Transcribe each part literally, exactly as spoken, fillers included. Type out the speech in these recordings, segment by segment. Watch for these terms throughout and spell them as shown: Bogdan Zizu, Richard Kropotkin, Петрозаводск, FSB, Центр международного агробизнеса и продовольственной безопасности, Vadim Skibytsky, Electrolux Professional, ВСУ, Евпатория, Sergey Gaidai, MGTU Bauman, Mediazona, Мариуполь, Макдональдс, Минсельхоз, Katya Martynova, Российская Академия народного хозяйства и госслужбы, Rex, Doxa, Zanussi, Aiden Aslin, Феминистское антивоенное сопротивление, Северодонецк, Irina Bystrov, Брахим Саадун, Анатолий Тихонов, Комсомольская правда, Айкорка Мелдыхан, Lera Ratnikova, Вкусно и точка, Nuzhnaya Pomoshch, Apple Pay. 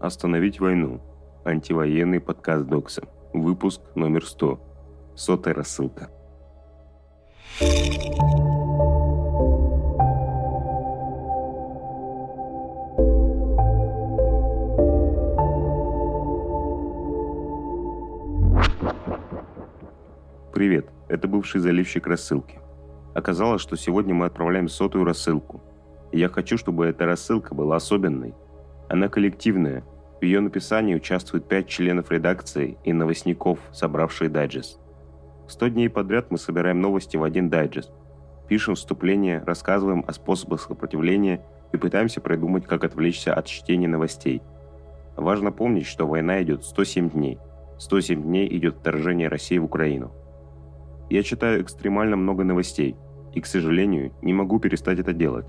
«Остановить войну». Антивоенный подкаст «Докса». Выпуск номер сто. Сотая рассылка. Привет, это бывший заливщик рассылки. Оказалось, что сегодня мы отправляем сотую рассылку. И я хочу, чтобы эта рассылка была особенной. Она коллективная. В ее написании участвуют пять членов редакции и новостников, собравшие дайджест. Сто дней подряд мы собираем новости в один дайджест. Пишем вступления, рассказываем о способах сопротивления и пытаемся придумать, как отвлечься от чтения новостей. Важно помнить, что война идет сто семь дней. сто семь дней идет вторжение России в Украину. Я читаю экстремально много новостей и, к сожалению, не могу перестать это делать.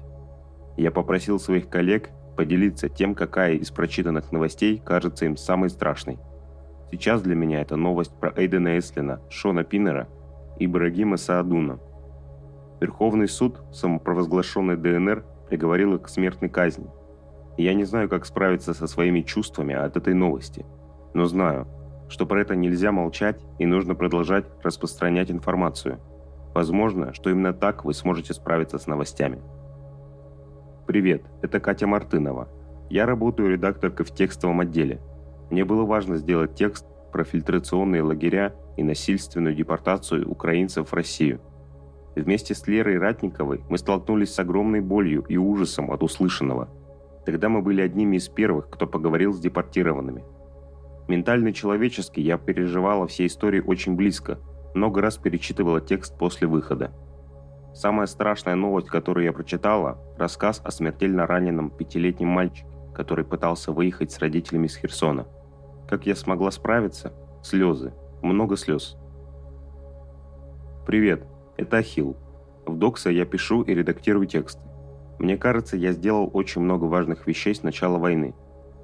Я попросил своих коллег поделиться тем, какая из прочитанных новостей кажется им самой страшной. Сейчас для меня это новость про Aiden Aslin, Шона Пиннера и Брахима Саадуна. Верховный суд самопровозглашенной ДНР приговорил их к смертной казни. Я не знаю, как справиться со своими чувствами от этой новости, но знаю, что про это нельзя молчать и нужно продолжать распространять информацию. Возможно, что именно так вы сможете справиться с новостями. Привет, это Katya Martynova. Я работаю редакторкой в текстовом отделе. Мне было важно сделать текст про фильтрационные лагеря и насильственную депортацию украинцев в Россию. Вместе с Лерой Ратниковой мы столкнулись с огромной болью и ужасом от услышанного. Тогда мы были одними из первых, кто поговорил с депортированными. Ментально человечески я переживала все истории очень близко, много раз перечитывала текст после выхода. Самая страшная новость, которую я прочитала, рассказ о смертельно раненом пятилетнем мальчике, который пытался выехать с родителями из Херсона. Как я смогла справиться? Слезы. Много слез. Привет, это Akhil. В Doxa я пишу и редактирую тексты. Мне кажется, я сделал очень много важных вещей с начала войны,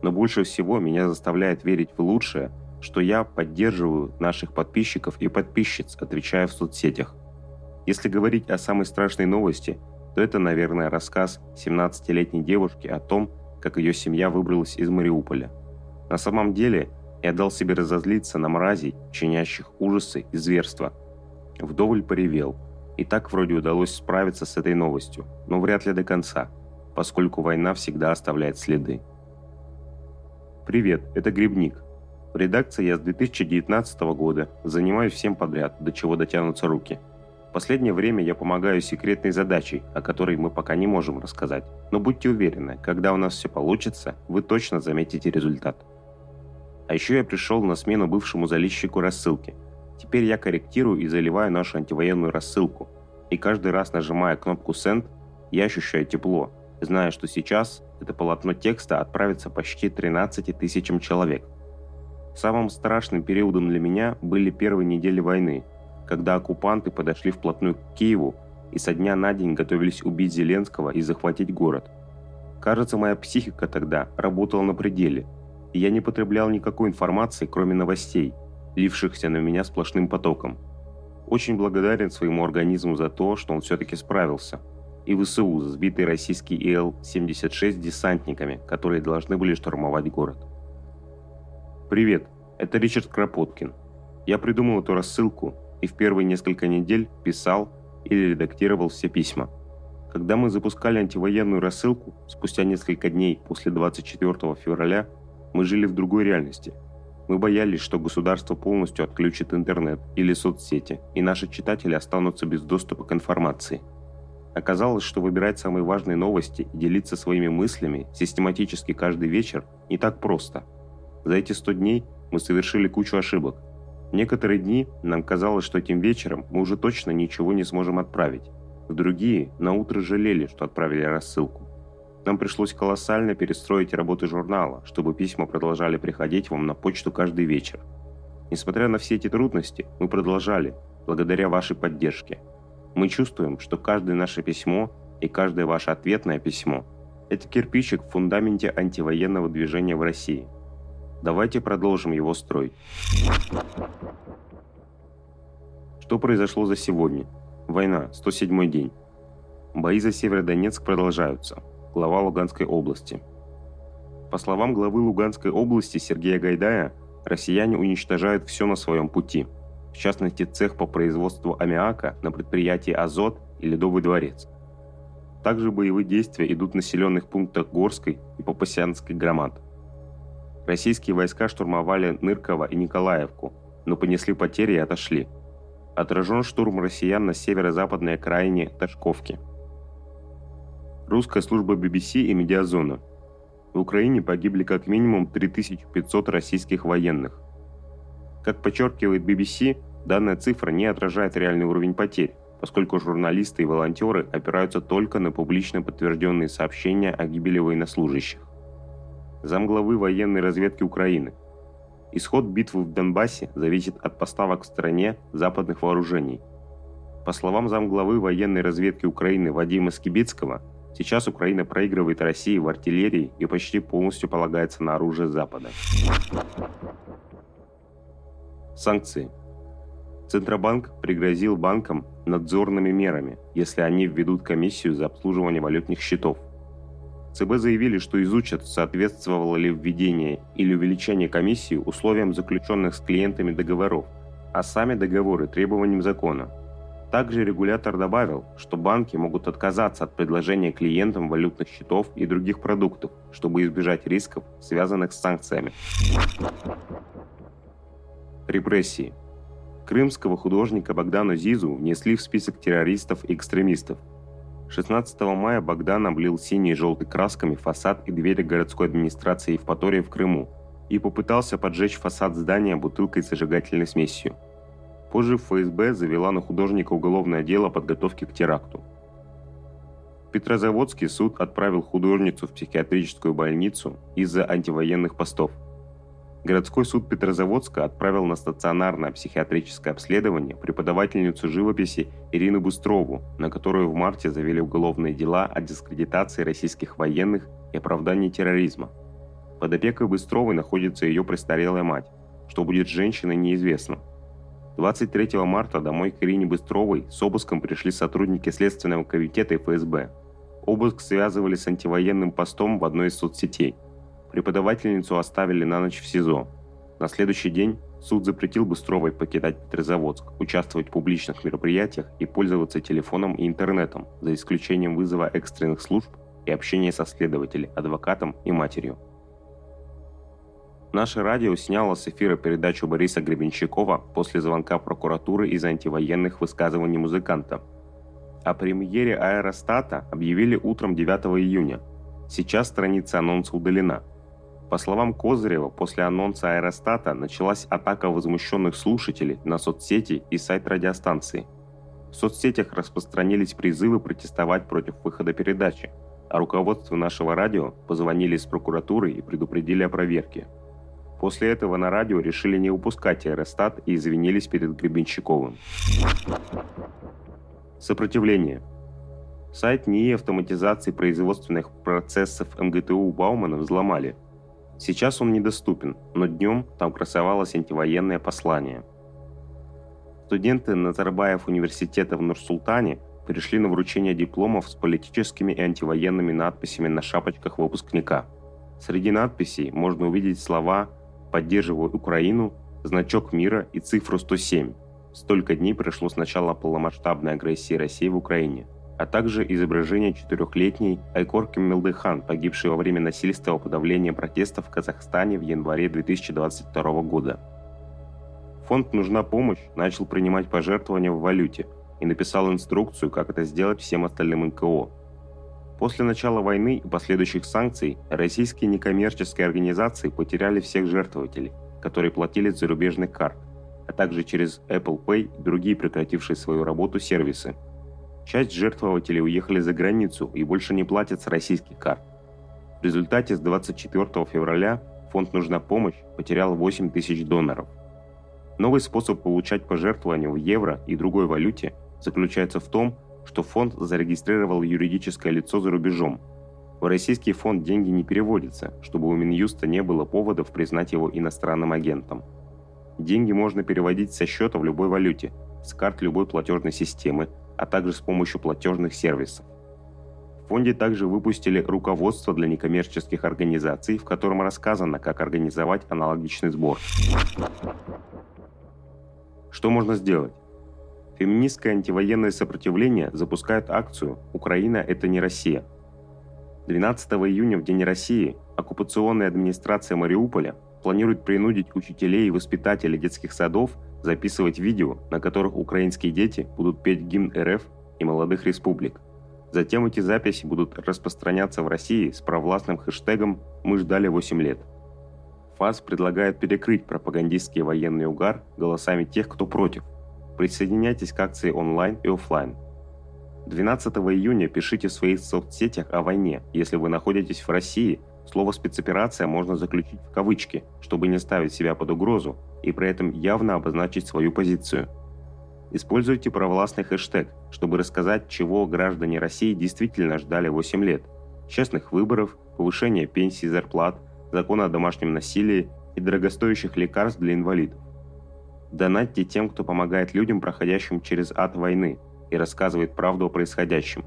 но больше всего меня заставляет верить в лучшее, что я поддерживаю наших подписчиков и подписчиц, отвечая в соцсетях. Если говорить о самой страшной новости, то это, наверное, рассказ семнадцатилетней девушки о том, как ее семья выбралась из Мариуполя. На самом деле, я дал себе разозлиться на мразей, чинящих ужасы и зверства. Вдоволь поревел, и так вроде удалось справиться с этой новостью, но вряд ли до конца, поскольку война всегда оставляет следы. Привет, это Gribnik. В редакции я с две тысячи девятнадцатого года, занимаюсь всем подряд, до чего дотянутся руки. В последнее время я помогаю секретной задачей, о которой мы пока не можем рассказать. Но будьте уверены, когда у нас все получится, вы точно заметите результат. А еще я пришел на смену бывшему заливщику рассылки. Теперь я корректирую и заливаю нашу антивоенную рассылку. И каждый раз, нажимая кнопку «Send», я ощущаю тепло, зная, что сейчас это полотно текста отправится почти тринадцати тысячам человек. Самым страшным периодом для меня были первые недели войны, когда оккупанты подошли вплотную к Киеву и со дня на день готовились убить Зеленского и захватить город. Кажется, моя психика тогда работала на пределе, и я не потреблял никакой информации, кроме новостей, лившихся на меня сплошным потоком. Очень благодарен своему организму за то, что он все-таки справился, и ВСУ за сбитые российские И Л семьдесят шесть десантниками, которые должны были штурмовать город. Привет, это Ричард Кропоткин. Я придумал эту рассылку, и в первые несколько недель писал или редактировал все письма. Когда мы запускали антивоенную рассылку, спустя несколько дней после двадцать четвёртого февраля, мы жили в другой реальности. Мы боялись, что государство полностью отключит интернет или соцсети, и наши читатели останутся без доступа к информации. Оказалось, что выбирать самые важные новости и делиться своими мыслями систематически каждый вечер не так просто. За эти сто дней мы совершили кучу ошибок. Некоторые дни нам казалось, что этим вечером мы уже точно ничего не сможем отправить. В другие наутро жалели, что отправили рассылку. Нам пришлось колоссально перестроить работу журнала, чтобы письма продолжали приходить вам на почту каждый вечер. Несмотря на все эти трудности, мы продолжали, благодаря вашей поддержке. Мы чувствуем, что каждое наше письмо и каждое ваше ответное письмо – это кирпичик в фундаменте антивоенного движения в России. Давайте продолжим его строить. Что произошло за сегодня? Война, сто седьмой день. Бои за Северодонецк продолжаются. Глава Луганской области. По словам главы Луганской области Сергея Гайдая, россияне уничтожают все на своем пути, в частности цех по производству аммиака на предприятии «Азот» и «Ледовый дворец». Также боевые действия идут в населенных пунктах Горской и Попасянской громад. Российские войска штурмовали Нырково и Николаевку, но понесли потери и отошли. Отражен штурм россиян на северо-западной окраине Ташковки. Русская служба би би си и Mediazona. В Украине погибли как минимум три тысячи пятьсот российских военных. Как подчеркивает би би си, данная цифра не отражает реальный уровень потерь, поскольку журналисты и волонтеры опираются только на публично подтвержденные сообщения о гибели военнослужащих. Замглавы военной разведки Украины. Исход битвы в Донбассе зависит от поставок в стране западных вооружений. По словам замглавы военной разведки Украины Вадима Скибицкого, сейчас Украина проигрывает России в артиллерии и почти полностью полагается на оружие Запада. Санкции. Центробанк пригрозил банкам надзорными мерами, если они введут комиссию за обслуживание валютных счетов. цэ бэ заявили, что изучат, соответствовало ли введение или увеличение комиссии условиям заключенных с клиентами договоров, а сами договоры требованиям закона. Также регулятор добавил, что банки могут отказаться от предложения клиентам валютных счетов и других продуктов, чтобы избежать рисков, связанных с санкциями. Репрессии. Крымского художника Богдана Зизу внесли в список террористов и экстремистов. шестнадцатого мая Богдан облил синей и желтой красками фасад и двери городской администрации Евпатории в Крыму и попытался поджечь фасад здания бутылкой с зажигательной смесью. Позже эф эс бэ завела на художника уголовное дело о подготовке к теракту. В Петрозаводске суд отправил художницу в психиатрическую больницу из-за антивоенных постов. Городской суд Петрозаводска отправил на стационарное психиатрическое обследование преподавательницу живописи Ирину Быстрову, на которую в марте завели уголовные дела о дискредитации российских военных и оправдании терроризма. Под опекой Быстровой находится ее престарелая мать. Что будет с женщиной, неизвестно. двадцать третьего марта домой к Ирине Быстровой с обыском пришли сотрудники Следственного комитета и эф эс бэ. Обыск связывали с антивоенным постом в одной из соцсетей. Преподавательницу оставили на ночь в СИЗО. На следующий день суд запретил Быстровой покидать Петрозаводск, участвовать в публичных мероприятиях и пользоваться телефоном и интернетом, за исключением вызова экстренных служб и общения со следователем, адвокатом и матерью. Наше радио сняло с эфира передачу Бориса Гребенщикова после звонка прокуратуры из антивоенных высказываний музыканта. О премьере «Аэростата» объявили утром девятого июня. Сейчас страница анонса удалена. По словам Козырева, после анонса «Аэростата» началась атака возмущенных слушателей на соцсети и сайт радиостанции. В соцсетях распространились призывы протестовать против выхода передачи, а руководству нашего радио позвонили из прокуратуры и предупредили о проверке. После этого на радио решили не упускать «Аэростат» и извинились перед Гребенщиковым. Сопротивление. Сайт НИИ автоматизации производственных процессов эм гэ тэ у Баумана взломали. Сейчас он недоступен, но днем там красовалось антивоенное послание. Студенты Назарбаев университета в Нур-Султане пришли на вручение дипломов с политическими и антивоенными надписями на шапочках выпускника. Среди надписей можно увидеть слова «Поддерживаю Украину», значок мира и цифру сто семь. Столько дней прошло с начала полномасштабной агрессии России в Украине, а также изображение четырехлетней Айкорки Мелдыхан, погибшей во время насильственного подавления протестов в Казахстане в январе две тысячи двадцать второго года. Фонд «Нужна помощь» начал принимать пожертвования в валюте и написал инструкцию, как это сделать всем остальным эн ка о. После начала войны и последующих санкций российские некоммерческие организации потеряли всех жертвователей, которые платили с зарубежных карт, а также через Apple Pay и другие прекратившие свою работу сервисы. Часть жертвователей уехали за границу и больше не платят с российских карт. В результате с двадцать четвёртого февраля фонд «Нужна помощь» потерял восемь тысяч доноров. Новый способ получать пожертвования в евро и другой валюте заключается в том, что фонд зарегистрировал юридическое лицо за рубежом. В российский фонд деньги не переводятся, чтобы у Минюста не было поводов признать его иностранным агентом. Деньги можно переводить со счета в любой валюте, с карт любой платежной системы, а также с помощью платежных сервисов. В фонде также выпустили руководство для некоммерческих организаций, в котором рассказано, как организовать аналогичный сбор. Что можно сделать? Феминистское антивоенное сопротивление запускает акцию «Украина – это не Россия». двенадцатого июня, в День России, оккупационная администрация Мариуполя планирует принудить учителей и воспитателей детских садов записывать видео, на которых украинские дети будут петь гимн эр эф и молодых республик. Затем эти записи будут распространяться в России с провластным хэштегом «Мы ждали восемь лет». ФАС предлагает перекрыть пропагандистский военный угар голосами тех, кто против. Присоединяйтесь к акции онлайн и офлайн. двенадцатого июня пишите в своих соцсетях о войне. Если вы находитесь в России, слово «спецоперация» можно заключить в кавычки, чтобы не ставить себя под угрозу и при этом явно обозначить свою позицию. Используйте провластный хэштег, чтобы рассказать, чего граждане России действительно ждали восемь лет. Честных выборов, повышения пенсий и зарплат, закона о домашнем насилии и дорогостоящих лекарств для инвалидов. Донатьте тем, кто помогает людям, проходящим через ад войны, и рассказывает правду о происходящем.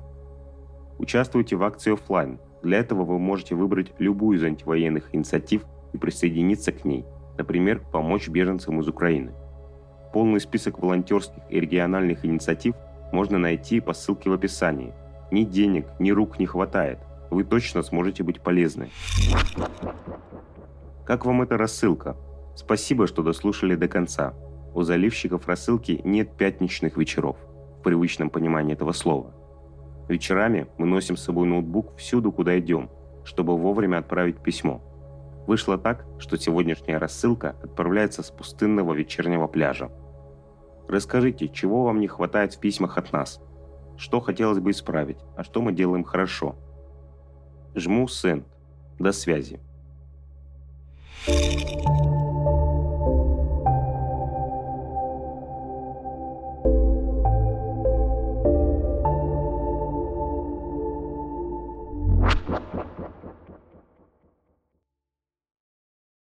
Участвуйте в акции офлайн. Для этого вы можете выбрать любую из антивоенных инициатив и присоединиться к ней, например, помочь беженцам из Украины. Полный список волонтерских и региональных инициатив можно найти по ссылке в описании. Ни денег, ни рук не хватает. Вы точно сможете быть полезны. Как вам эта рассылка? Спасибо, что дослушали до конца. У заливщиков рассылки нет пятничных вечеров, в привычном понимании этого слова. Вечерами мы носим с собой ноутбук всюду, куда идем, чтобы вовремя отправить письмо. Вышло так, что сегодняшняя рассылка отправляется с пустынного вечернего пляжа. Расскажите, чего вам не хватает в письмах от нас? Что хотелось бы исправить, а что мы делаем хорошо? Жму «Send». До связи.